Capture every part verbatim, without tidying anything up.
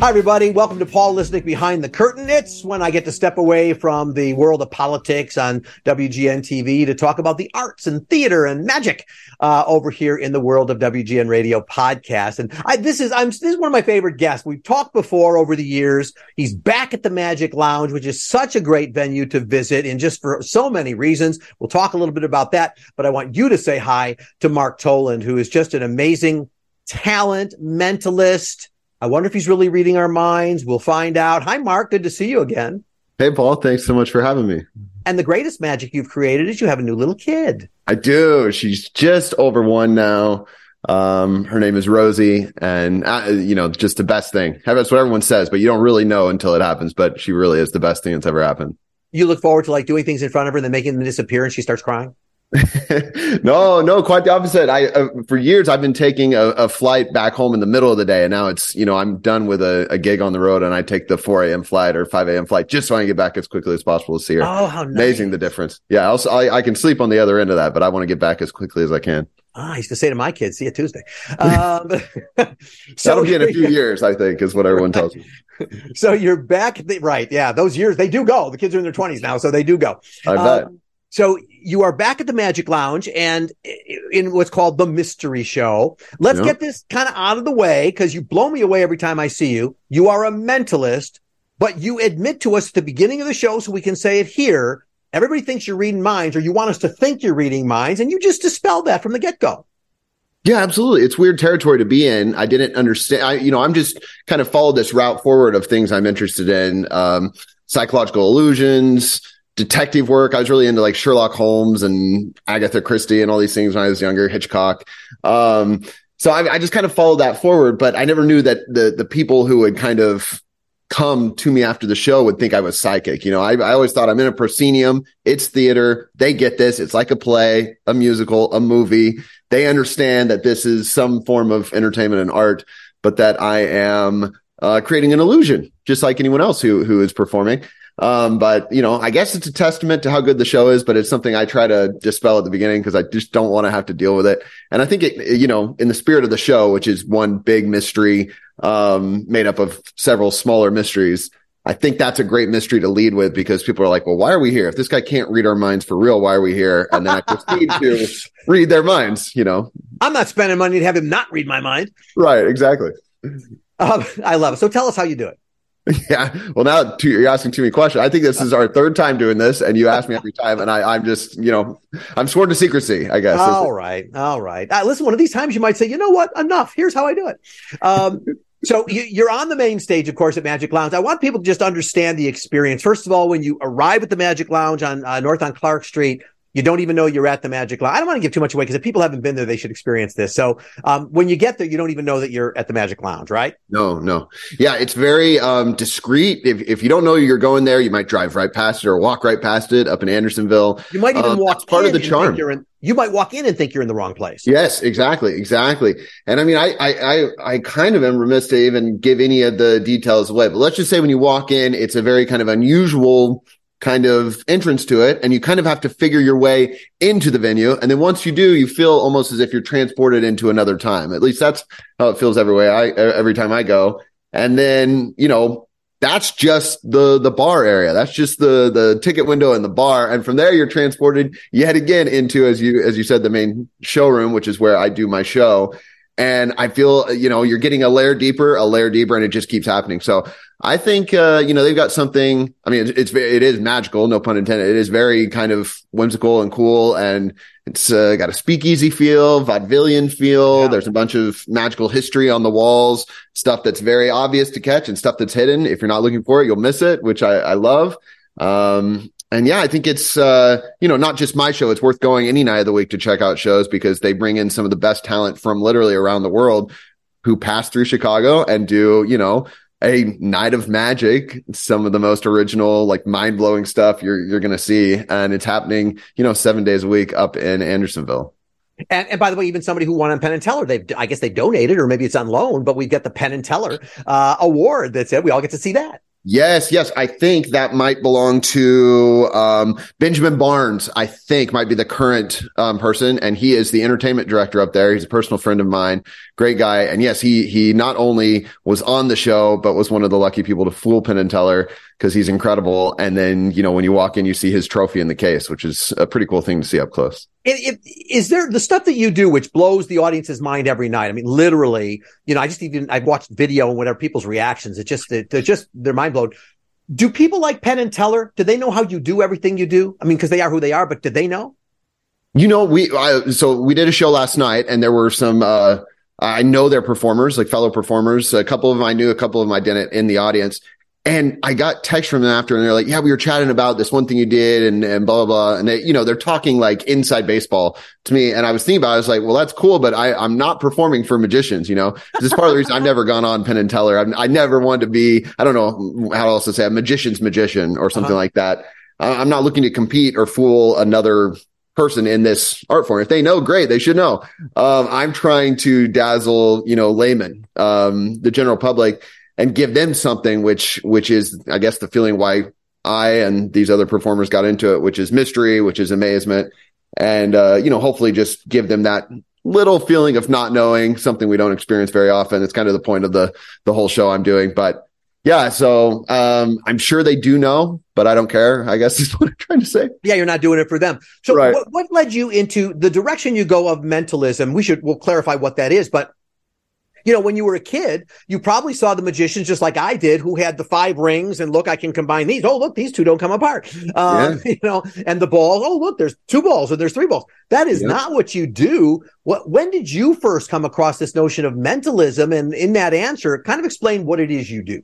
Hi, everybody. Welcome to Paul Lisnek Behind the Curtain. It's when I get to step away from the world of politics on W G N T V to talk about the arts and theater and magic uh, over here in the world of W G N Radio podcast. And I, this is I'm this is one of my favorite guests. We've talked before over the years. He's back at the Magic Lounge, which is such a great venue to visit, and just for so many reasons. We'll talk a little bit about that, but I want you to say hi to Mark Toland, who is just an amazing talent, mentalist. I wonder if he's really reading our minds. We'll find out. Hi, Mark. Good to see you again. Hey, Paul. Thanks so much for having me. And the greatest magic you've created is you have a new little kid. I do. She's just over one now. Um, her name is Rosie. And, uh, you know, just the best thing. That's what everyone says, but you don't really know until it happens. But she really is the best thing that's ever happened. You look forward to like doing things in front of her and then making them disappear and she starts crying? no, no, quite the opposite. I, uh, for years, I've been taking a, a flight back home in the middle of the day. And now it's, you know, I'm done with a, a gig on the road and I take the four a.m. flight or five a.m. flight just so I can get back as quickly as possible to see her. Oh, how nice. Amazing the difference. Yeah. Also, I, I can sleep on the other end of that, but I want to get back as quickly as I can. Ah, I used to say to my kids, see you Tuesday. Um, so That'll be in a few years, I think, is what everyone tells me. So you're back. The, right. Yeah. Those years, they do go. The kids are in their twenties now, so they do go. I bet. Um, So you are back at the Magic Lounge and in what's called the Mystery Show. Let's yep. get this kind of out of the way because you blow me away every time I see you. You are a mentalist, but you admit to us at the beginning of the show so we can say it here. Everybody thinks you're reading minds or you want us to think you're reading minds, and you just dispel that from the get-go. Yeah, absolutely. It's weird territory to be in. I didn't understand. I, you know, I'm just kind of followed this route forward of things I'm interested in, um, psychological illusions, detective work. I was really into like Sherlock Holmes and Agatha Christie and all these things when I was younger, Hitchcock. Um, so I, I just kind of followed that forward, but I never knew that the the people who would kind of come to me after the show would think I was psychic. You know, I, I always thought I'm in a proscenium. It's theater. They get this. It's like a play, a musical, a movie. They understand that this is some form of entertainment and art, but that I am uh, creating an illusion, just like anyone else who who is performing. Um, but you know, I guess it's a testament to how good the show is, but it's something I try to dispel at the beginning because I just don't want to have to deal with it. And I think it, you know, in the spirit of the show, which is one big mystery, um, made up of several smaller mysteries, I think that's a great mystery to lead with because people are like, well, why are we here? If this guy can't read our minds for real, why are we here? And then I proceed to read their minds, you know, I'm not spending money to have him not read my mind. Right. Exactly. Um, I love it. So tell us how you do it. Yeah. Well, now to, you're asking too many questions. I think this is our third time doing this, and you ask me every time, and I, I'm just, you know, I'm sworn to secrecy, I guess. All right. All right. Uh, listen, one of these times you might say, you know what? Enough. Here's how I do it. Um, so you, you're on the main stage, of course, at Magic Lounge. I want people to just understand the experience. First of all, when you arrive at the Magic Lounge on uh, north on Clark Street, you don't even know you're at the Magic Lounge. I don't want to give too much away because if people haven't been there, they should experience this. So um, when you get there, you don't even know that you're at the Magic Lounge, right? No, no. Yeah, it's very um, discreet. If if you don't know you're going there, you might drive right past it or walk right past it up in Andersonville. You might even um, walk part in of the charm. In, you might walk in and think you're in the wrong place. Yes, exactly, exactly. And I mean, I, I, I, I kind of am remiss to even give any of the details away. But let's just say when you walk in, it's a very kind of unusual kind of entrance to it, and you kind of have to figure your way into the venue. And then once you do, you feel almost as if you're transported into another time. At least that's how it feels every way I every time I go. And then, you know, that's just the the bar area. That's just the the ticket window and the bar. And from there, you're transported yet again into, as you as you said, the main showroom, which is where I do my show. And I feel, you know, you're getting a layer deeper, a layer deeper, and it just keeps happening. So I think, uh, you know, they've got something. I mean, it's, it's, it is magical, no pun intended. It is very kind of whimsical and cool. And it's uh, got a speakeasy feel, vaudevillian feel. Yeah. There's a bunch of magical history on the walls, stuff that's very obvious to catch and stuff that's hidden. If you're not looking for it, you'll miss it, which I, I love. Um, And yeah, I think it's, uh, you know, not just my show. It's worth going any night of the week to check out shows because they bring in some of the best talent from literally around the world who pass through Chicago and do, you know, a night of magic, some of the most original, like mind blowing stuff you're, you're going to see. And it's happening, you know, seven days a week up in Andersonville. And, and by the way, even somebody who won on Penn and Teller, they've, I guess they donated or maybe it's on loan, but we get the Penn and Teller, uh, award. That's it. We all get to see that. Yes, yes. I think that might belong to um, Benjamin Barnes, I think might be the current um, person. And he is the entertainment director up there. He's a personal friend of mine. Great guy. And yes, he he not only was on the show, but was one of the lucky people to fool Penn and Teller because he's incredible. And then, you know, when you walk in, you see his trophy in the case, which is a pretty cool thing to see up close. It, it, is there the stuff that you do, which blows the audience's mind every night? I mean, literally, you know, I just even, I've watched video and whatever people's reactions. It just, it, they're just, they're mind blown. Do people like Penn and Teller? Do they know how you do everything you do? I mean, because they are who they are, but did they know? You know, we, I, so we did a show last night and there were some, uh, I know their performers, like fellow performers. A couple of them I knew, a couple of them I didn't in the audience. And I got text from them after and they're like, yeah, we were chatting about this one thing you did and, and blah, blah, blah. And they, you know, they're talking like inside baseball to me. And I was thinking about it. I was like, well, that's cool, but I, I'm not performing for magicians, you know, this is part of the reason I've never gone on Penn and Teller. I'm, I never wanted to be, I don't know how else to say, a magician's magician or something uh-huh. like that. I'm not looking to compete or fool another person in this art form. If they know, great, they should know. Um, I'm trying to dazzle, you know, laymen, um, the general public, and give them something, which which is, I guess, the feeling why I and these other performers got into it, which is mystery, which is amazement. And, uh, you know, hopefully just give them that little feeling of not knowing, something we don't experience very often. It's kind of the point of the the whole show I'm doing. But, yeah, so um, I'm sure they do know, but I don't care, I guess is what I'm trying to say. Yeah, you're not doing it for them. So right. what, what led you into the direction you go of mentalism? We should, we'll clarify what that is, but you know, when you were a kid, you probably saw the magicians just like I did, who had the five rings and look, I can combine these. Oh, look, these two don't come apart. Um, yeah. You know, and the balls. Oh, look, there's two balls or there's three balls. That is yeah. not what you do. What? When did you first come across this notion of mentalism? And in that answer, kind of explain what it is you do.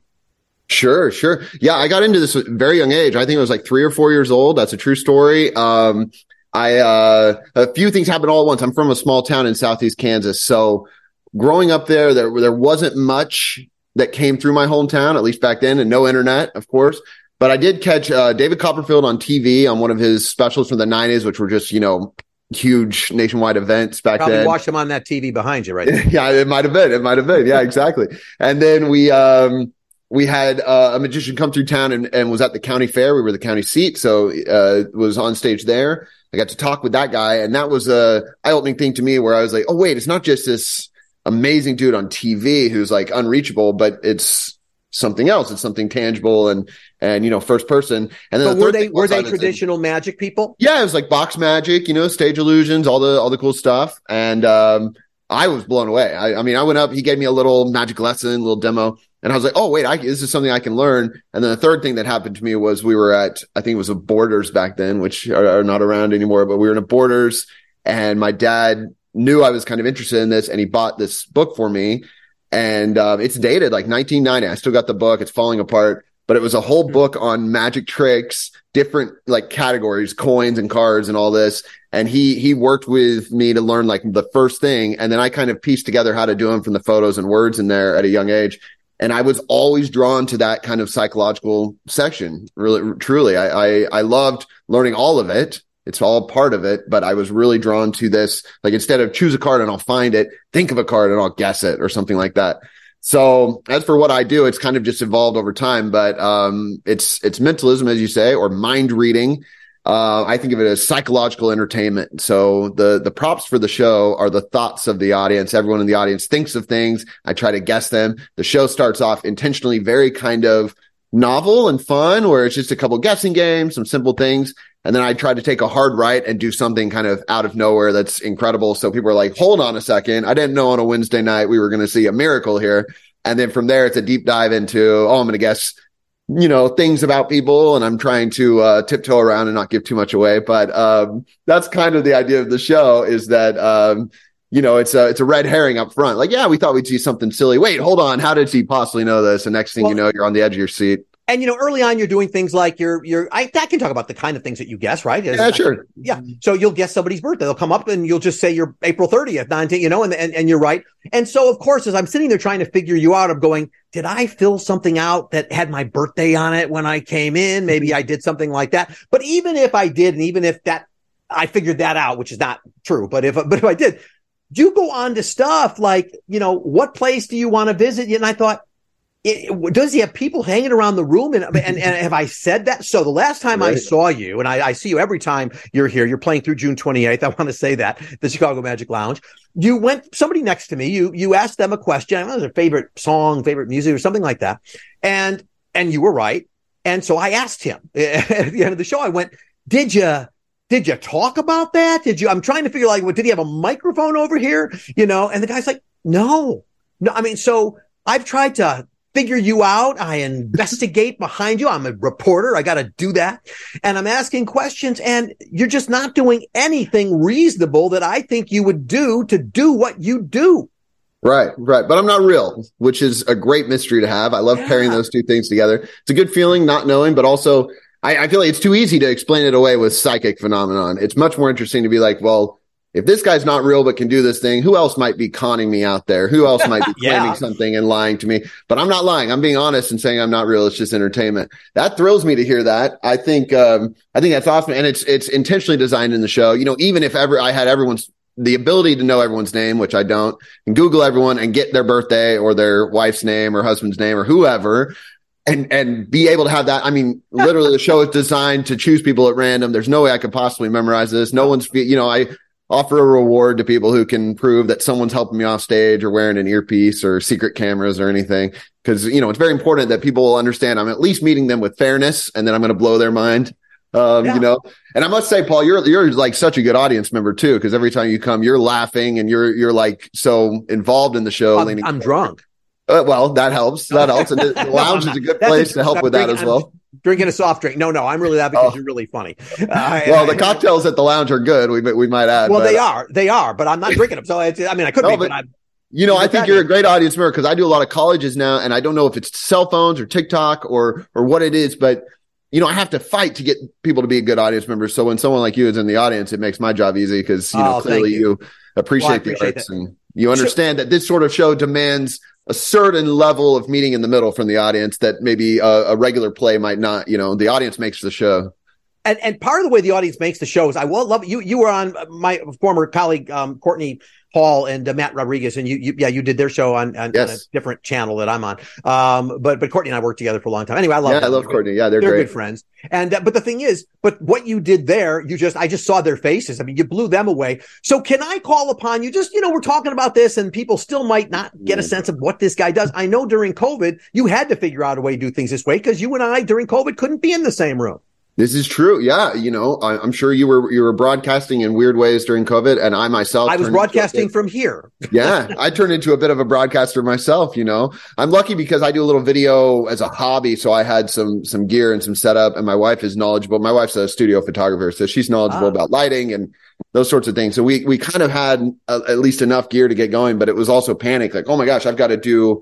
Sure, sure. Yeah, I got into this at a very young age. I think I was like three or four years old. That's a true story. Um, I uh, a few things happened all at once. I'm from a small town in southeast Kansas, so growing up there, there, there wasn't much that came through my hometown, at least back then, and no internet, of course. But I did catch uh, David Copperfield on T V on one of his specials from the nineties, which were just, you know, huge nationwide events back Probably then. Probably watched him on that T V behind you, right? yeah, it might have been. It might have been. Yeah, exactly. And then we um, we had uh, a magician come through town and, and was at the county fair. We were the county seat, so uh, was on stage there. I got to talk with that guy, and that was a eye-opening thing to me where I was like, oh, wait, it's not just this amazing dude on T V who's like unreachable, but it's something else. It's something tangible and, and, you know, first person. And then the were they, were they traditional magic people? Yeah. It was like box magic, you know, stage illusions, all the, all the cool stuff. And, um, I was blown away. I, I mean, I went up, he gave me a little magic lesson, a little demo, and I was like, oh, wait, I, this is something I can learn. And then the third thing that happened to me was we were at, I think it was a Borders back then, which are, are not around anymore, but we were in a Borders and my dad knew I was kind of interested in this, and he bought this book for me, and uh, it's dated like nineteen ninety. I still got the book; it's falling apart, but it was a whole book on magic tricks, different like categories, coins and cards, and all this. And he he worked with me to learn like the first thing, and then I kind of pieced together how to do them from the photos and words in there at a young age. And I was always drawn to that kind of psychological section. Really, truly, I I, I loved learning all of it. It's all part of it, but I was really drawn to this. Like instead of choose a card and I'll find it, think of a card and I'll guess it or something like that. So as for what I do, it's kind of just evolved over time, but um, it's it's mentalism, as you say, or mind reading. Uh, I think of it as psychological entertainment. So the the props for the show are the thoughts of the audience. Everyone in the audience thinks of things. I try to guess them. The show starts off intentionally very kind of novel and fun, where it's just a couple guessing games, some simple things. And then I tried to take a hard right and do something kind of out of nowhere that's incredible. So people are like, hold on a second. I didn't know on a Wednesday night we were going to see a miracle here. And then from there, it's a deep dive into, oh, I'm going to guess, you know, things about people. And I'm trying to uh, tiptoe around and not give too much away. But um, that's kind of the idea of the show is that, um, you know, it's a, it's a red herring up front. Like, yeah, we thought we'd see something silly. Wait, hold on. How did he possibly know this? And next thing well, you know, you're on the edge of your seat. And, you know, early on, you're doing things like you're, you're, I, I can talk about the kind of things that you guess, right? As, yeah, sure. Yeah. So you'll guess somebody's birthday. They'll come up and you'll just say you're April thirtieth, nineteen, you know, and, and, and you're right. And so, of course, as I'm sitting there trying to figure you out, I'm going, did I fill something out that had my birthday on it when I came in? Maybe I did something like that. But even if I did, and even if that, I figured that out, which is not true, but if, but if I did, you go on to stuff like, you know, what place do you want to visit? And I thought, It, does he have people hanging around the room? And, and, and have I said that? So the last time right. I saw you, and I, I see you every time you're here, you're playing through June twenty-eighth. I want to say that, the Chicago Magic Lounge. You went, somebody next to me, you you asked them a question. I don't know, their favorite song, favorite music, or something like that. And and you were right. And so I asked him at the end of the show, I went, did you... Did you talk about that? Did you, I'm trying to figure out, like, what, did he have a microphone over here? You know, and the guy's like, no, no. I mean, so I've tried to figure you out. I investigate behind you. I'm a reporter. I got to do that. And I'm asking questions, and you're just not doing anything reasonable that I think you would do to do what you do. Right, right. But I'm not real, which is a great mystery to have. I love yeah. pairing those two things together. It's a good feeling, not knowing, but also, I, I feel like it's too easy to explain it away with psychic phenomenon. It's much more interesting to be like, well, if this guy's not real but can do this thing, who else might be conning me out there? Who else might be yeah. claiming something and lying to me? But I'm not lying. I'm being honest and saying I'm not real. It's just entertainment. That thrills me to hear that. I think um, I think that's awesome. And it's it's intentionally designed in the show. You know, even if ever I had everyone's the ability to know everyone's name, which I don't, and Google everyone and get their birthday or their wife's name or husband's name or whoever, And and be able to have that. I mean, literally, the show is designed to choose people at random. There's no way I could possibly memorize this. No one's, you know, I offer a reward to people who can prove that someone's helping me off stage or wearing an earpiece or secret cameras or anything. Because, you know, it's very important that people will understand I'm at least meeting them with fairness, and then I'm going to blow their mind. Um, yeah. You know, and I must say, Paul, you're, you're like such a good audience member too, because every time you come, you're laughing and you're, you're like so involved in the show. I'm, I'm drunk. Uh, well, that helps. That helps. And the lounge no, is a good place a, to help I'm with drinking, that as well. I'm drinking a soft drink. No, no, I'm really that because oh. you're really funny. Uh, well, I, I, the cocktails I, at the lounge are good. We we might add. Well, but, they are. They are. But I'm not drinking them. So, it's, I mean, I could no, be. But, but I, you know, I think you're means. a great audience member, because I do a lot of colleges now, and I don't know if it's cell phones or TikTok or or what it is, but you know, I have to fight to get people to be a good audience member. So when someone like you is in the audience, it makes my job easy, because you know oh, clearly you. you appreciate, well, appreciate the arts that. And you understand so, that this sort of show demands a certain level of meeting in the middle from the audience that maybe a, a regular play might not. You know, the audience makes the show. And and part of the way the audience makes the show is, I will love you. You were on my former colleague, um, Courtney Hall and uh, Matt Rodriguez, and you, you, yeah, you did their show on, on, yes. on a different channel that I'm on. Um, but, but Courtney and I worked together for a long time. Anyway, I love, yeah, I love they're Courtney. Good. Yeah. They're, they're great. good friends. And, uh, but the thing is, but what you did there, you just, I just saw their faces. I mean, you blew them away. So can I call upon you? Just, you know, we're talking about this, and people still might not get a sense of what this guy does. I know during COVID, you had to figure out a way to do things this way, because you and I during COVID couldn't be in the same room. This is true. Yeah. You know, I, I'm sure you were, you were broadcasting in weird ways during COVID, and I myself, I was broadcasting a, from here. yeah. I turned into a bit of a broadcaster myself. You know, I'm lucky because I do a little video as a hobby. So I had some, some gear and some setup, and my wife is knowledgeable. My wife's a studio photographer, so she's knowledgeable ah. about lighting and those sorts of things. So we, we kind of had a, at least enough gear to get going, but it was also panic. Like, oh my gosh, I've got to do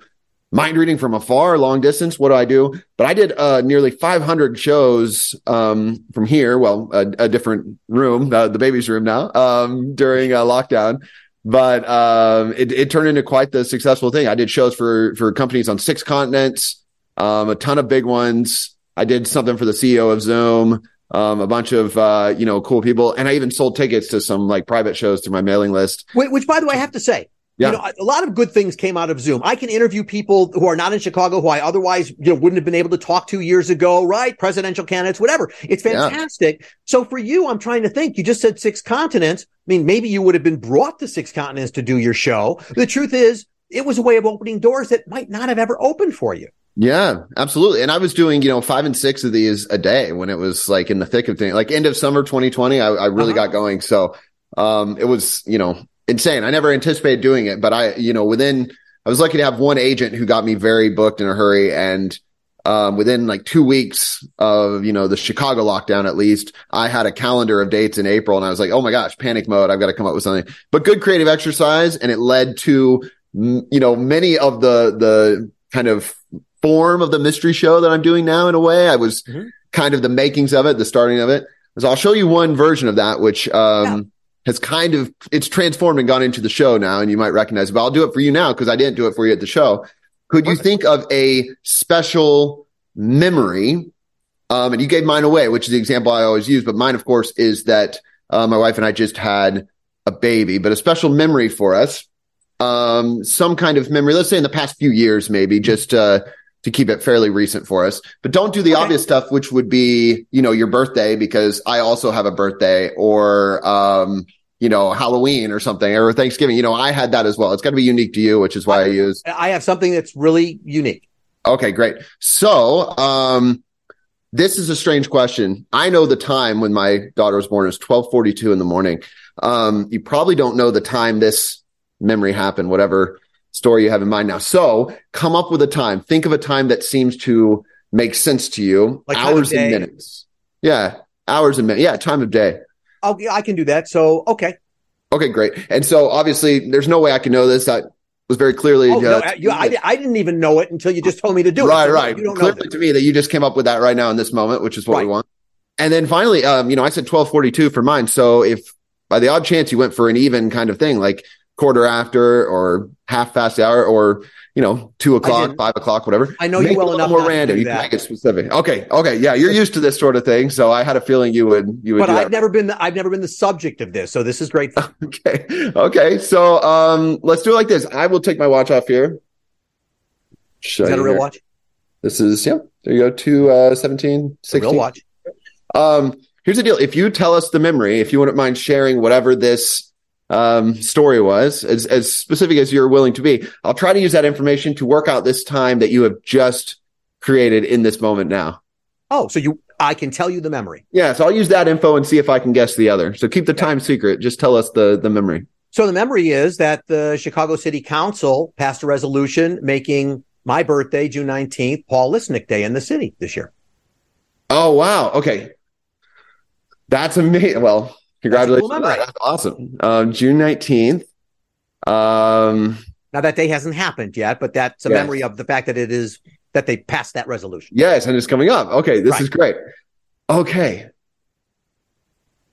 mind reading from afar, long distance. What do I do? But I did uh, nearly five hundred shows um, from here. Well, a, a different room, uh, the baby's room now, um, during uh, lockdown. But um, it, it turned into quite the successful thing. I did shows for for companies on six continents, um, a ton of big ones. I did something for the C E O of Zoom, um, a bunch of uh, you know cool people, and I even sold tickets to some like private shows through my mailing list. Which, which by the way, I have to say. Yeah. You know, a lot of good things came out of Zoom. I can interview people who are not in Chicago, who I otherwise, you know, wouldn't have been able to talk to years ago, right? Presidential candidates, whatever. It's fantastic. Yeah. So for you, I'm trying to think. You just said six continents. I mean, maybe you would have been brought to six continents to do your show. The truth is, it was a way of opening doors that might not have ever opened for you. Yeah, absolutely. And I was doing, you know, five and six of these a day when it was like in the thick of things. Like end of summer twenty twenty, I, I really uh-huh. got going. So um it was, you know, insane. I never anticipated doing it, but I, you know, within, I was lucky to have one agent who got me very booked in a hurry. And um, within like two weeks of, you know, the Chicago lockdown, at least, I had a calendar of dates in April, and I was like, oh my gosh, panic mode. I've got to come up with something, but good creative exercise. And it led to, you know, many of the, the kind of form of the mystery show that I'm doing now in a way. I was mm-hmm. kind of the makings of it, the starting of it. So I'll show you one version of that, which, um, yeah. has kind of, it's transformed and gone into the show now, and you might recognize it, but I'll do it for you now because I didn't do it for you at the show. Could you think of a special memory? Um, and you gave mine away, which is the example I always use, but mine, of course, is that uh, my wife and I just had a baby, but a special memory for us, um, some kind of memory, let's say in the past few years, maybe just uh, to keep it fairly recent for us. But don't do the okay. obvious stuff, which would be, you know, your birthday, because I also have a birthday, or, um, you know, Halloween or something, or Thanksgiving. You know, I had that as well. It's got to be unique to you, which is why I, I use. I have something that's really unique. Okay, great. So, um, this is a strange question. I know the time when my daughter was born. It was twelve forty-two in the morning. Um, you probably don't know the time this memory happened, whatever story you have in mind now. So come up with a time. Think of a time that seems to make sense to you. Like hours and minutes. Yeah, hours and minutes. Yeah, time of day. I'll, I can do that. So, okay. Okay, great. And so obviously there's no way I can know this. I was very clearly. Oh, uh, no, you, I, I didn't even know it until you just told me to do right, it. So right, right. No, clearly to me that you just came up with that right now in this moment, which is what right. we want. And then finally, um, you know, I said twelve forty-two for mine. So if by the odd chance you went for an even kind of thing, like quarter after or half past the hour, or, you know, two o'clock, five o'clock, whatever. I know you well enough. More random. You can make it specific. Okay. Okay. Yeah. You're used to this sort of thing. So I had a feeling you would, you would. But I've never been, the, I've never been the subject of this. So this is great. Okay. Okay. So, um, let's do it like this. I will take my watch off here. Is that a real watch? This is, yeah, there you go. Two, uh, seventeen, sixteen. Real watch. Um, here's the deal. If you tell us the memory, if you wouldn't mind sharing whatever this, um, story was, as, as specific as you're willing to be, I'll try to use that information to work out this time that you have just created in this moment now. Oh, so you, I can tell you the memory. Yeah. So I'll use that info and see if I can guess the other. So keep the time secret. Just tell us the, the memory. So the memory is that the Chicago City Council passed a resolution making my birthday, June nineteenth, Paul Lisnek Day in the city this year. Oh, wow. Okay. That's amazing. Well, congratulations. That's, cool right, that's awesome. Um, June nineteenth. Um, now, that day hasn't happened yet, but that's a yes. memory of the fact that it is that they passed that resolution. Yes, and it's coming up. Okay, this right. is great. Okay.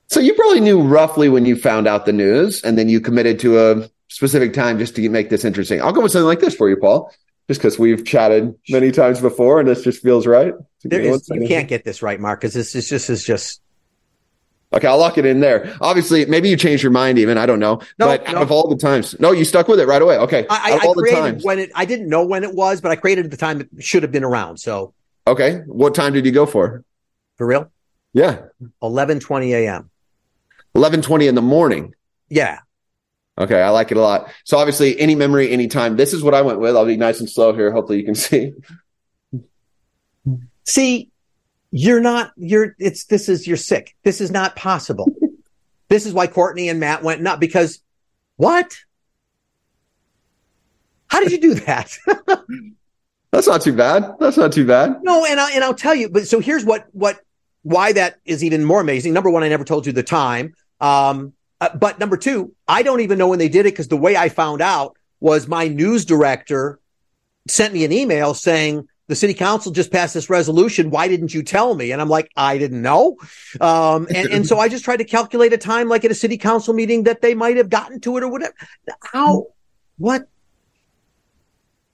So you probably knew roughly when you found out the news, and then you committed to a specific time just to make this interesting. I'll go with something like this for you, Paul, just because we've chatted many times before, and this just feels right. There is, you can't get this right, Mark, because this is just is just... Okay, I'll lock it in there. Obviously, maybe you changed your mind even. I don't know. No, but no. Out of all the times. No, you stuck with it right away. Okay. I, I, out of all I created the times. When it, I didn't know when it was, but I created the time it should have been around. So. Okay. What time did you go for? For real? Yeah. eleven twenty a.m. eleven twenty in the morning? Yeah. Okay, I like it a lot. So obviously, any memory, any time. This is what I went with. I'll be nice and slow here. Hopefully you can see. See? You're not, you're, it's, this is, you're sick. This is not possible. This is why Courtney and Matt went nuts, because what? How did you do that? That's not too bad. That's not too bad. No, and, I, and I'll tell you, but so here's what, what, why that is even more amazing. Number one, I never told you the time. Um, uh, but number two, I don't even know when they did it, because the way I found out was my news director sent me an email saying, the city council just passed this resolution. Why didn't you tell me? And I'm like, I didn't know. Um, and, and so I just tried to calculate a time, like at a city council meeting, that they might have gotten to it or whatever. How? What?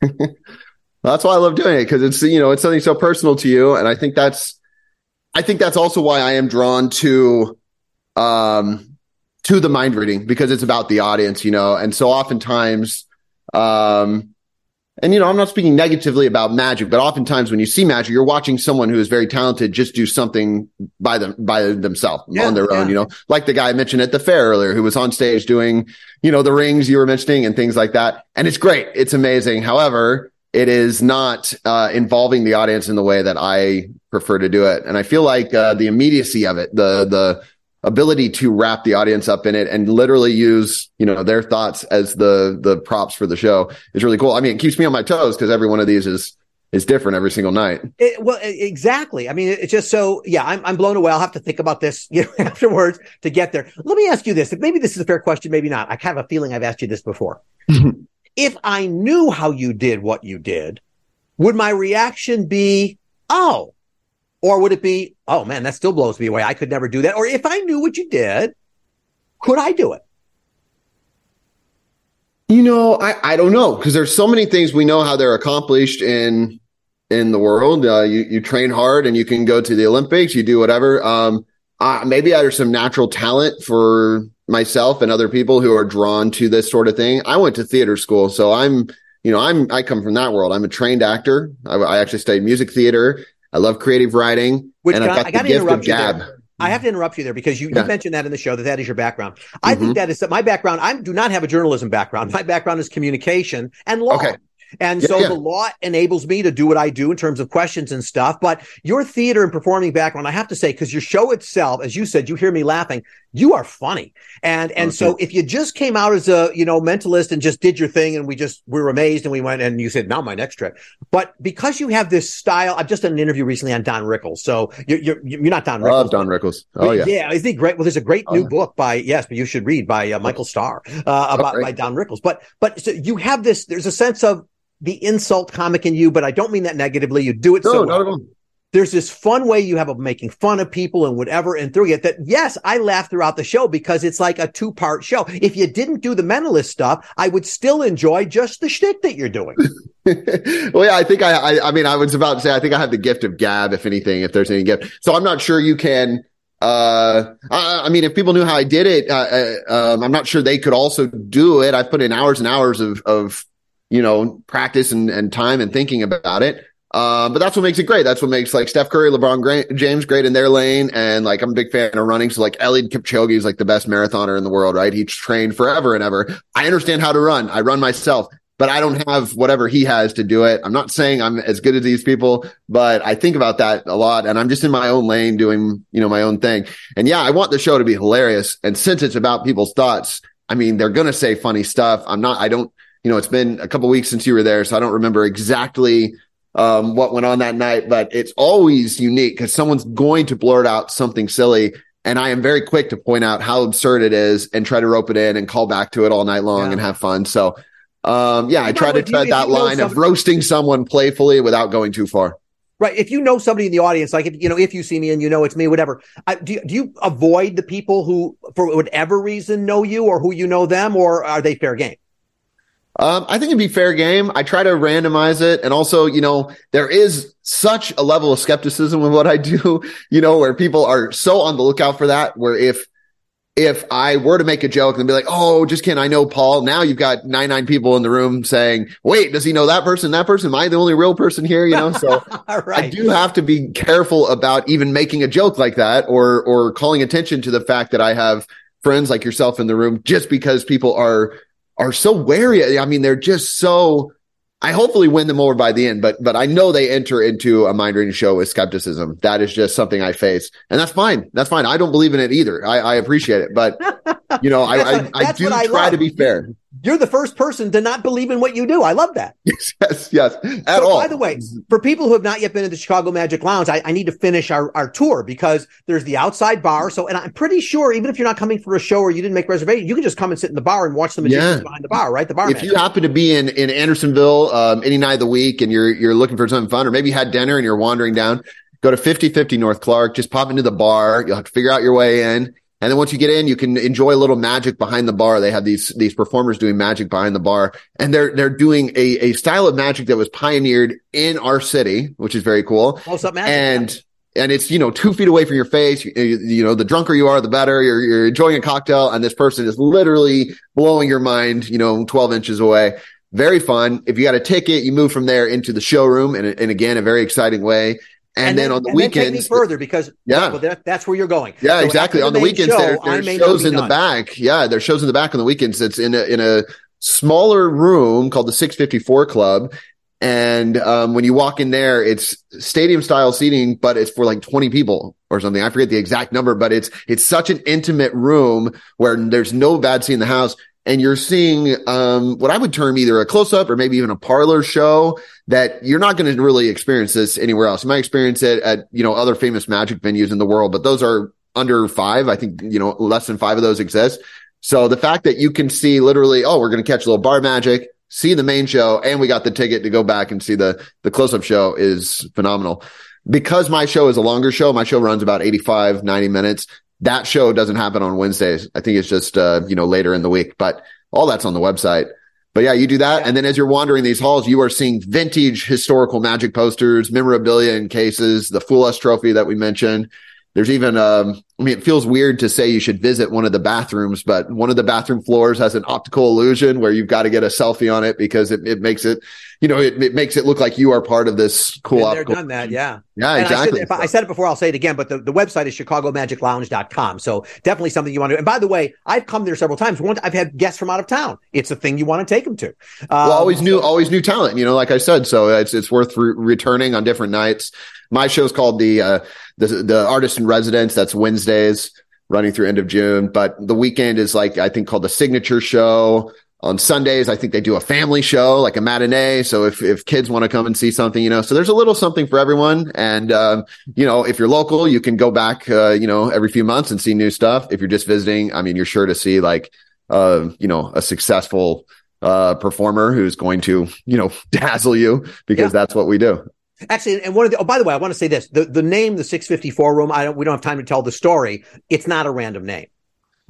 That's why I love doing it, because it's, you know, it's something so personal to you. And I think that's, I think that's also why I am drawn to, um, to the mind reading, because it's about the audience, you know, and so oftentimes, um, and, you know, I'm not speaking negatively about magic, but oftentimes when you see magic, you're watching someone who is very talented just do something by them, by themselves yeah, on their yeah. own, you know, like the guy I mentioned at the fair earlier, who was on stage doing, you know, the rings you were mentioning and things like that. And it's great. It's amazing. However, it is not uh, involving the audience in the way that I prefer to do it. And I feel like uh, the immediacy of it, the, the ability to wrap the audience up in it and literally use, you know, their thoughts as the, the props for the show is really cool. I mean, it keeps me on my toes, because every one of these is, is different every single night. It, well, exactly. I mean, it's just so, yeah, I'm, I'm blown away. I'll have to think about this, you know, afterwards to get there. Let me ask you this. Maybe this is a fair question. Maybe not. I have a feeling I've asked you this before. If I knew how you did what you did, would my reaction be, oh, or would it be, oh man, that still blows me away. I could never do that. Or if I knew what you did, could I do it? You know, I, I don't know. Because there's so many things we know how they're accomplished in in the world. Uh, you, you train hard and you can go to the Olympics. You do whatever. Um, uh, maybe there's some natural talent for myself and other people who are drawn to this sort of thing. I went to theater school, so I'm... you know, I'm, I come from that world. I'm a trained actor. I, I actually studied music theater. I love creative writing. Which, and I've got I, I got the gift of gab. There. I have to interrupt you there because you, yeah. you mentioned that in the show that that is your background. I mm-hmm. think that is my background. I do not have a journalism background. My background is communication and law. Okay. And yeah, so yeah. the law enables me to do what I do in terms of questions and stuff. But your theater and performing background, I have to say, because your show itself, as you said, you hear me laughing, you are funny. And, and okay. so if you just came out as a, you know, mentalist and just did your thing and we just, we were amazed and we went and you said, now my next trick. But because you have this style, I've just done an interview recently on Don Rickles. So you're, you're, you're not Don Rickles. I love Don Rickles. Oh yeah. Yeah. Isn't he great? Well, there's a great oh, new yeah. book by, yes, but you should read by uh, Michael Starr, uh, about, oh, by Don Rickles. But, but so you have this, there's a sense of, the insult comic in you, but I don't mean that negatively. You do it no, so well. No, no. There's this fun way you have of making fun of people and whatever and through it that, yes, I laugh throughout the show because it's like a two-part show. If you didn't do the mentalist stuff, I would still enjoy just the shtick that you're doing. Well, yeah, I think I, I, I mean, I was about to say, I think I have the gift of gab, if anything, if there's any gift. So I'm not sure you can, uh, I, I mean, if people knew how I did it, uh, uh, um, I'm not sure they could also do it. I've put in hours and hours of, of, you know, practice and, and time and thinking about it. Uh, but that's what makes it great. That's what makes like Steph Curry, LeBron Gra- James great in their lane. And like, I'm a big fan of running. So like Eliud Kipchoge is like the best marathoner in the world, right? He trained forever and ever. I understand how to run. I run myself, but I don't have whatever he has to do it. I'm not saying I'm as good as these people, but I think about that a lot. And I'm just in my own lane doing, you know, my own thing. And yeah, I want the show to be hilarious. And since it's about people's thoughts, I mean, they're going to say funny stuff. I'm not, I don't, You know, it's been a couple weeks since you were there, so I don't remember exactly um, what went on that night, but it's always unique because someone's going to blurt out something silly, and I am very quick to point out how absurd it is and try to rope it in and call back to it all night long yeah. and have fun. So, um, yeah, I try to tread that line of roasting someone playfully without going too far. Right. If you know somebody in the audience, like, if you know, if you see me and you know it's me, whatever, I, do, do you avoid the people who, for whatever reason, know you or who you know them, or are they fair game? Um, I think it'd be fair game. I try to randomize it. And also, you know, there is such a level of skepticism with what I do, you know, where people are so on the lookout for that, where if, if I were to make a joke and be like, oh, just kidding, I know Paul. Now you've got ninety-nine people in the room saying, wait, does he know that person? That person? Am I the only real person here? You know, so right. I do have to be careful about even making a joke like that or, or calling attention to the fact that I have friends like yourself in the room just because people are, are so wary. I mean, they're just so, I hopefully win them over by the end, but, but I know they enter into a mind reading show with skepticism. That is just something I face. And that's fine. That's fine. I don't believe in it either. I, I appreciate it, but you know, I, I, I do I try love. to be fair. You're the first person to not believe in what you do. I love that. Yes, yes, yes. At so, all. By the way, for people who have not yet been to the Chicago Magic Lounge, I, I need to finish our, our tour because there's the outside bar. So, and I'm pretty sure even if you're not coming for a show or you didn't make reservation, you can just come and sit in the bar and watch the magicians yeah. behind the bar, right? The bar. If magic. you happen to be in, in Andersonville um, any night of the week and you're you're looking for something fun, or maybe you had dinner and you're wandering down, go to fifty fifty North Clark. Just pop into the bar. You'll have to figure out your way in. And then once you get in, you can enjoy a little magic behind the bar. They have these, these performers doing magic behind the bar, and they're, they're doing a, a style of magic that was pioneered in our city, which is very cool. Close up magic, and, yeah. and it's, you know, two feet away from your face. You, you know, the drunker you are, the better. You're, you're enjoying a cocktail, and this person is literally blowing your mind, you know, twelve inches away. Very fun. If you got a ticket, you move from there into the showroom, and, and again, a very exciting way. And, and then, then on the weekends, take me further because yeah, well, that, that's where you're going. Yeah, so exactly. The on the weekends, show, there, there's shows in done. the back. Yeah, there's shows in the back on the weekends. It's in a, in a smaller room called the six fifty-four Club. And um, when you walk in there, it's stadium style seating, but it's for like twenty people or something. I forget the exact number, but it's it's such an intimate room where there's no bad seat in the house. And you're seeing um what I would term either a close-up or maybe even a parlor show that you're not going to really experience this anywhere else. You might experience it at, you know, other famous magic venues in the world, but those are under five. I think, you know, less than five of those exist. So the fact that you can see literally, oh, we're going to catch a little bar magic, see the main show, and we got the ticket to go back and see the the close-up show is phenomenal. Because my show is a longer show, my show runs about eighty-five, ninety minutes. That show doesn't happen on Wednesdays. I think it's just, uh, you know, later in the week, but all that's on the website. But yeah, you do that. Yeah. And then as you're wandering these halls, you are seeing vintage historical magic posters, memorabilia in cases, the Fool Us trophy that we mentioned. There's even, um, I mean, it feels weird to say you should visit one of the bathrooms, but one of the bathroom floors has an optical illusion where you've got to get a selfie on it because it, it makes it, you know, it, it makes it look like you are part of this cool Been there, optical. Done that, yeah. Yeah, and exactly. I, should, I said it before, I'll say it again, but the, the website is Chicago Magic Lounge dot com. So definitely something you want to do. And by the way, I've come there several times. One, I've had guests from out of town. It's a thing you want to take them to. Um, well, always new, always new talent, you know, like I said. So it's, it's worth re- returning on different nights. My show's called the, uh, the, the Artist in Residence. That's Wednesdays running through end of June. But the weekend is like, I think called the Signature Show. On Sundays, I think they do a family show, like a matinee. So if, if kids want to come and see something, you know, so there's a little something for everyone. And, um, you know, if you're local, you can go back, uh, you know, every few months and see new stuff. If you're just visiting, I mean, you're sure to see like, uh, you know, a successful, uh, performer who's going to, you know, dazzle you because yeah. That's what we do. Actually, and one of the, oh, by the way, I want to say this, the, the name, the six fifty-four room, I don't, we don't have time to tell the story. It's not a random name.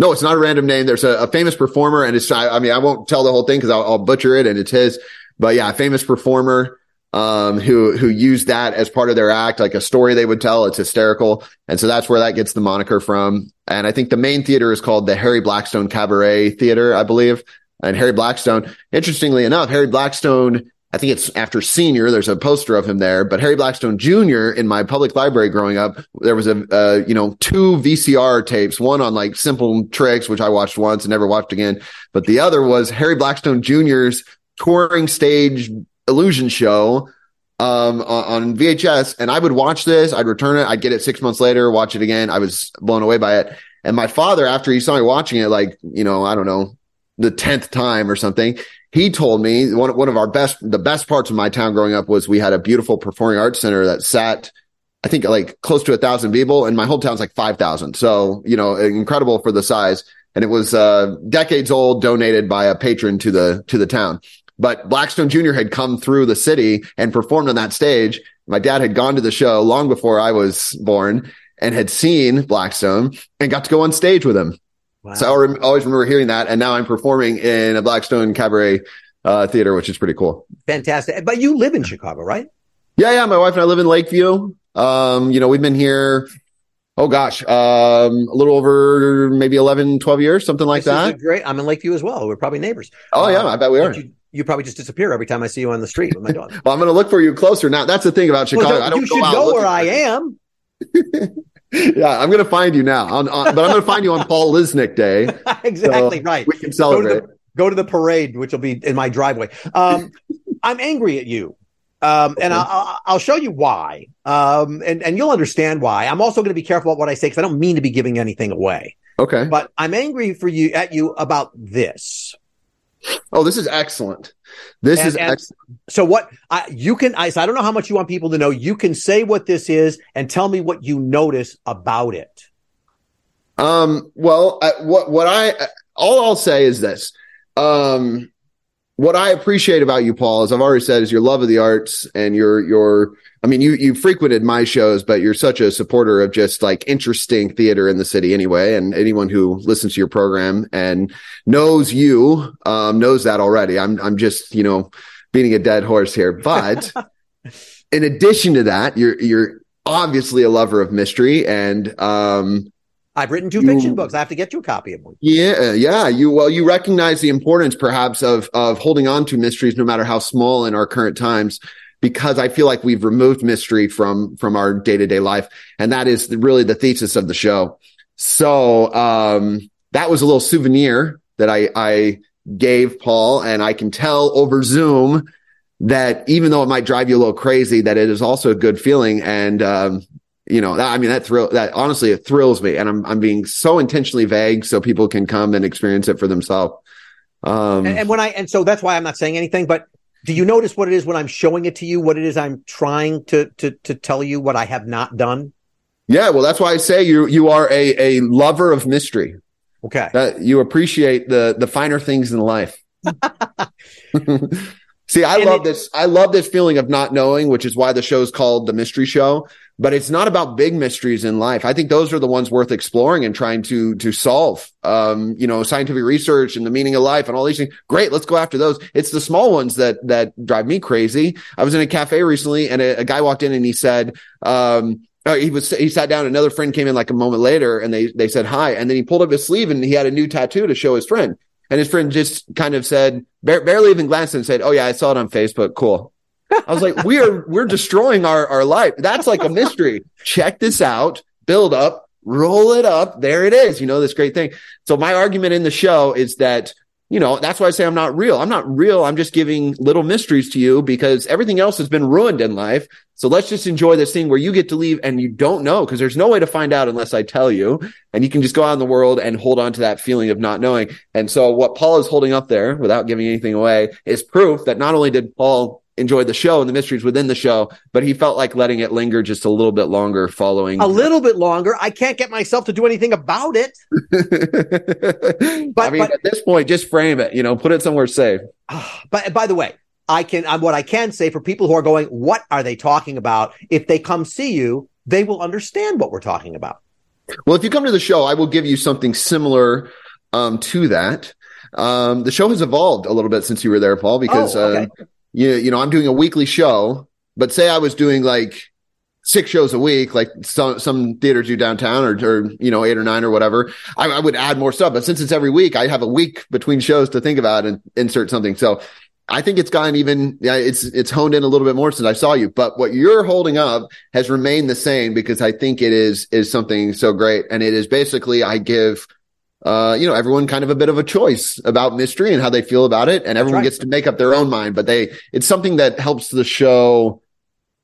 No, it's not a random name. There's a, a famous performer and it's, I, I mean, I won't tell the whole thing because I'll, I'll butcher it and it's his, but yeah, a famous performer, um, who, who used that as part of their act, like a story they would tell. It's hysterical. And so that's where that gets the moniker from. And I think the main theater is called the Harry Blackstone Cabaret Theater, I believe. And Harry Blackstone, interestingly enough, Harry Blackstone, I think it's after Senior, there's a poster of him there, but Harry Blackstone Junior in my public library growing up, there was a, uh, you know, two V C R tapes, one on like Simple Tricks, which I watched once and never watched again. But the other was Harry Blackstone Junior's touring stage illusion show, um, on, on V H S. And I would watch this. I'd return it. I'd get it six months later, watch it again. I was blown away by it. And my father, after he saw me watching it, like, you know, I don't know, the tenth time or something, he told me one, one of our best, the best parts of my town growing up was we had a beautiful performing arts center that sat, I think like close to a thousand people and my whole town's like five thousand. So, you know, incredible for the size. And it was uh decades old, donated by a patron to the, to the town. But Blackstone Junior had come through the city and performed on that stage. My dad had gone to the show long before I was born and had seen Blackstone and got to go on stage with him. Wow. So I rem- always remember hearing that. And now I'm performing in a Blackstone Cabaret uh, theater, which is pretty cool. Fantastic. But you live in Chicago, right? Yeah, yeah. My wife and I live in Lakeview. Um, you know, we've been here, oh gosh, um, a little over maybe eleven, twelve years, something like this that. Great. I'm in Lakeview as well. We're probably neighbors. Oh, uh, yeah. I bet we are. You, you probably just disappear every time I see you on the street with my dog. Well, I'm going to look for you closer now. That's the thing about Chicago. Well, no, I don't you go should out know where I am. Yeah, I'm going to find you now, on, on, but I'm going to find you on Paul Lisnek Day. Exactly, so right. We can celebrate. Go to, the, go to the parade, which will be in my driveway. Um, I'm angry at you, um, and okay. I'll, I'll show you why, um, and, and you'll understand why. I'm also going to be careful about what I say because I don't mean to be giving anything away. Okay. But I'm angry for you at you about this. Oh, this is excellent. This and, is and excellent. So what I, you can, I, so I don't know how much you want people to know. You can say what this is and tell me what you notice about it. Um, well, I, what, what I, all I'll say is this. Um, what I appreciate about you, Paul, as I've already said, is your love of the arts and your, your, I mean, you, you frequented my shows, but you're such a supporter of just like interesting theater in the city anyway. And anyone who listens to your program and knows you, um, knows that already. I'm, I'm just, you know, beating a dead horse here, but in addition to that, you're, you're obviously a lover of mystery and, um, I've written two you, fiction books. I have to get you a copy of one. Yeah, yeah. You well, you recognize the importance, perhaps, of of holding on to mysteries, no matter how small in our current times, because I feel like we've removed mystery from from our day to day life, and that is really the thesis of the show. So um, that was a little souvenir that I, I gave Paul, and I can tell over Zoom that even though it might drive you a little crazy, that it is also a good feeling and. Um, You know, I mean, that thrill, that honestly, it thrills me. And I'm, I'm being so intentionally vague so people can come and experience it for themselves. Um, and, and when I, and so that's why I'm not saying anything, but do you notice what it is when I'm showing it to you? What it is I'm trying to, to, to tell you what I have not done? Yeah. Well, that's why I say you, you are a, a lover of mystery. Okay. Uh, you appreciate the, the finer things in life. See, I and love it, this. I love this feeling of not knowing, which is why the show's called The Mystery Show. But it's not about big mysteries in life. I think those are the ones worth exploring and trying to to solve. Um, you know, scientific research and the meaning of life and all these things. Great, let's go after those. It's the small ones that that drive me crazy. I was in a cafe recently, and a, a guy walked in and he said, um, No, he was. He sat down. Another friend came in like a moment later, and they they said hi. And then he pulled up his sleeve, and he had a new tattoo to show his friend. And his friend just kind of said, bar- barely even glanced, and said, "Oh yeah, I saw it on Facebook. Cool." I was like, "We are we're destroying our our life. That's like a mystery. Check this out. Build up, roll it up. There it is. You know, this great thing." So my argument in the show is that, you know, that's why I say I'm not real. I'm not real. I'm just giving little mysteries to you because everything else has been ruined in life. So let's just enjoy this thing where you get to leave and you don't know, because there's no way to find out unless I tell you. And you can just go out in the world and hold on to that feeling of not knowing. And so what Paul is holding up there, without giving anything away, is proof that not only did Paul enjoy the show and the mysteries within the show, but he felt like letting it linger just a little bit longer following. A little bit longer. I can't get myself to do anything about it. but, I mean, but, at this point, just frame it, you know, put it somewhere safe. But by the way, I can, I'm, what I can say for people who are going, what are they talking about? If they come see you, they will understand what we're talking about. Well, if you come to the show, I will give you something similar um, to that. Um, the show has evolved a little bit since you were there, Paul, because oh, okay. uh, you, you know, I'm doing a weekly show, but say I was doing like six shows a week, like some, some theaters do downtown or, or, you know, eight or nine or whatever, I, I would add more stuff. But since it's every week, I have a week between shows to think about and insert something. So I think it's gotten even, it's, it's honed in a little bit more since I saw you, but what you're holding up has remained the same because I think it is, is something so great. And it is basically, I give, uh, you know, everyone kind of a bit of a choice about mystery and how they feel about it. And everyone right. gets to make up their own mind, but they, it's something that helps the show.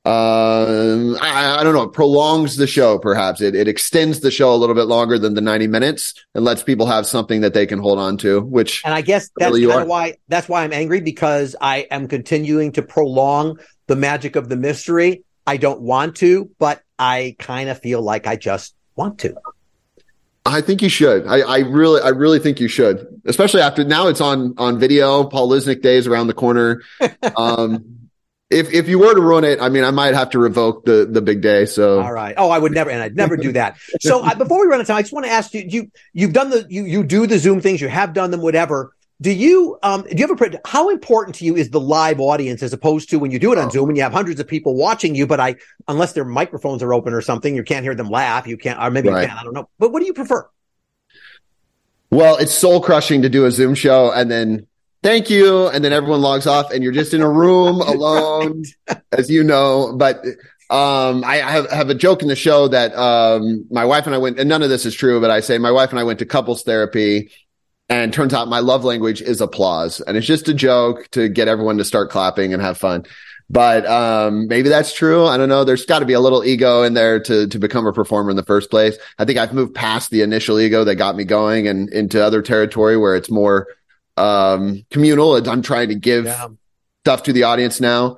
Uh, I, I don't know. It prolongs the show. Perhaps it, it extends the show a little bit longer than the ninety minutes and lets people have something that they can hold on to, which, and I guess that's really kind of why, that's why I'm angry, because I am continuing to prolong the magic of the mystery. I don't want to, but I kind of feel like I just want to. I think you should. I, I really, I really think you should, especially after now it's on, on video. Paul Lisnek days around the corner. Um, If if you were to ruin it, I mean, I might have to revoke the, the big day. So all right. Oh, I would never, and I'd never do that. So uh, before we run out of time, I just want to ask you: you you've done the you you do the Zoom things, you have done them, whatever. Do you um do you have a how important to you is the live audience as opposed to when you do it on oh. Zoom and you have hundreds of people watching you? But I unless their microphones are open or something, you can't hear them laugh. You can't, or maybe right. you can. I don't know. But what do you prefer? Well, it's soul crushing to do a Zoom show and then. Thank you. And then everyone logs off and you're just in a room alone, right. as you know. But um, I have, have a joke in the show that um, my wife and I went, and none of this is true, but I say my wife and I went to couples therapy and turns out my love language is applause. And it's just a joke to get everyone to start clapping and have fun. But um, maybe that's true. I don't know. There's got to be a little ego in there to to become a performer in the first place. I think I've moved past the initial ego that got me going and into other territory where it's more um communal. I'm trying to give yeah. stuff to the audience now,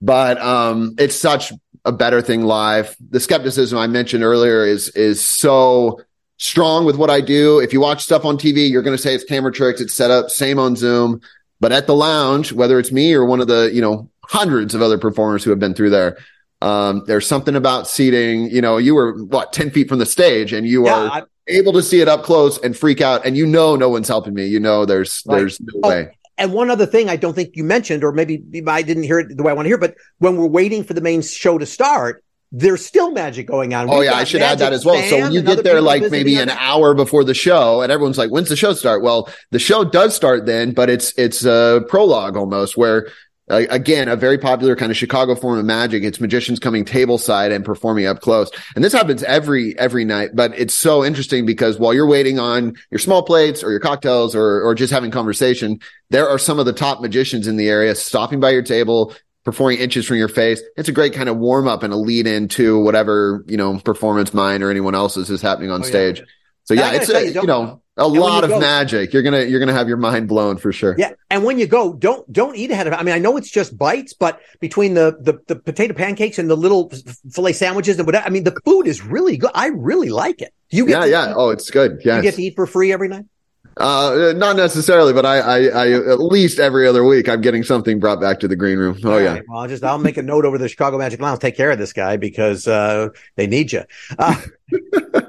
but um it's such a better thing live. The skepticism I mentioned earlier is is so strong with what I do. If you watch stuff on T V, you're going to say it's camera tricks, it's set up, same on Zoom. But at the lounge, whether it's me or one of the, you know, hundreds of other performers who have been through there, um there's something about seating. You know, you were what ten feet from the stage and you yeah, are I- able to see it up close and freak out, and you know no one's helping me. You know there's right. there's no oh, way. And one other thing I don't think you mentioned, or maybe I didn't hear it the way I want to hear, but when we're waiting for the main show to start, there's still magic going on. We've oh yeah, I should add that as well. So when you get there like maybe an hour before the show, and everyone's like, "When's the show start?" Well, the show does start then, but it's it's a prologue almost where. Uh, again, a very popular kind of Chicago form of magic. It's magicians coming tableside and performing up close. And this happens every, every night, but it's so interesting because while you're waiting on your small plates or your cocktails or, or just having conversation, there are some of the top magicians in the area stopping by your table, performing inches from your face. It's a great kind of warm up and a lead into whatever, you know, performance mine or anyone else's is happening on oh, stage. Yeah. So yeah, it's, a, you, you know, a lot of go, magic. You're going to, you're going to have your mind blown for sure. Yeah. And when you go, don't, don't eat ahead of it. I mean, I know it's just bites, but between the, the, the potato pancakes and the little filet sandwiches and whatever, I mean, the food is really good. I really like it. You get yeah, to yeah. Eat? Oh, it's good. Yes. You get to eat for free every night? Uh, not necessarily, but I, I, I, at least every other week, I'm getting something brought back to the green room. Oh, All yeah. Right, well, I'll just, I'll make a note over the Chicago Magic Lounge. Take care of this guy because, uh, they need you. Uh,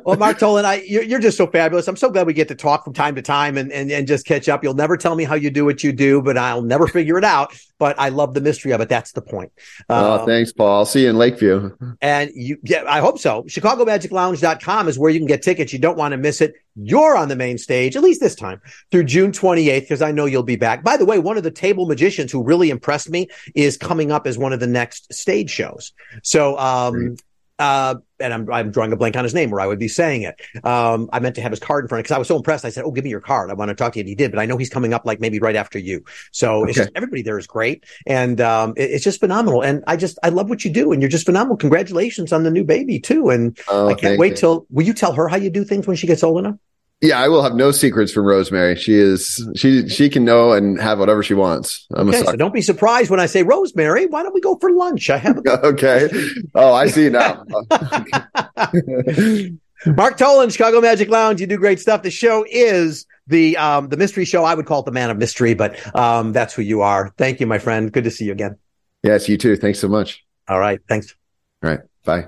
Well, Mark Toland, I, you're, you're just so fabulous. I'm so glad we get to talk from time to time and, and, and just catch up. You'll never tell me how you do what you do, but I'll never figure it out. But I love the mystery of it. That's the point. Oh, um, thanks, Paul. I'll see you in Lakeview. And you, yeah, I hope so. Chicago Magic Lounge dot com is where you can get tickets. You don't want to miss it. You're on the main stage, at least this time, through June twenty-eighth, because I know you'll be back. By the way, one of the table magicians who really impressed me is coming up as one of the next stage shows. So, um, Great. Uh, and I'm, I'm drawing a blank on his name, or I would be saying it. Um, I meant to have his card in front because I was so impressed. I said, "Oh, give me your card. I want to talk to you." And he did, but I know he's coming up like maybe right after you. So okay. It's just, everybody there is great, and um, it, it's just phenomenal. And I just I love what you do, and you're just phenomenal. Congratulations on the new baby too, and oh, I can't wait you. till. Will you tell her how you do things when she gets old enough? Yeah, I will have no secrets from Rosemary. She is she she can know and have whatever she wants. I'm okay, a sucker. So don't be surprised when I say, Rosemary, why don't we go for lunch? I have a- Okay. Oh, I see now. Mark Toland, Chicago Magic Lounge. You do great stuff. The show is the um, the mystery show. I would call it the Man of Mystery, but um, that's who you are. Thank you, my friend. Good to see you again. Yes, you too. Thanks so much. All right. Thanks. All right. Bye.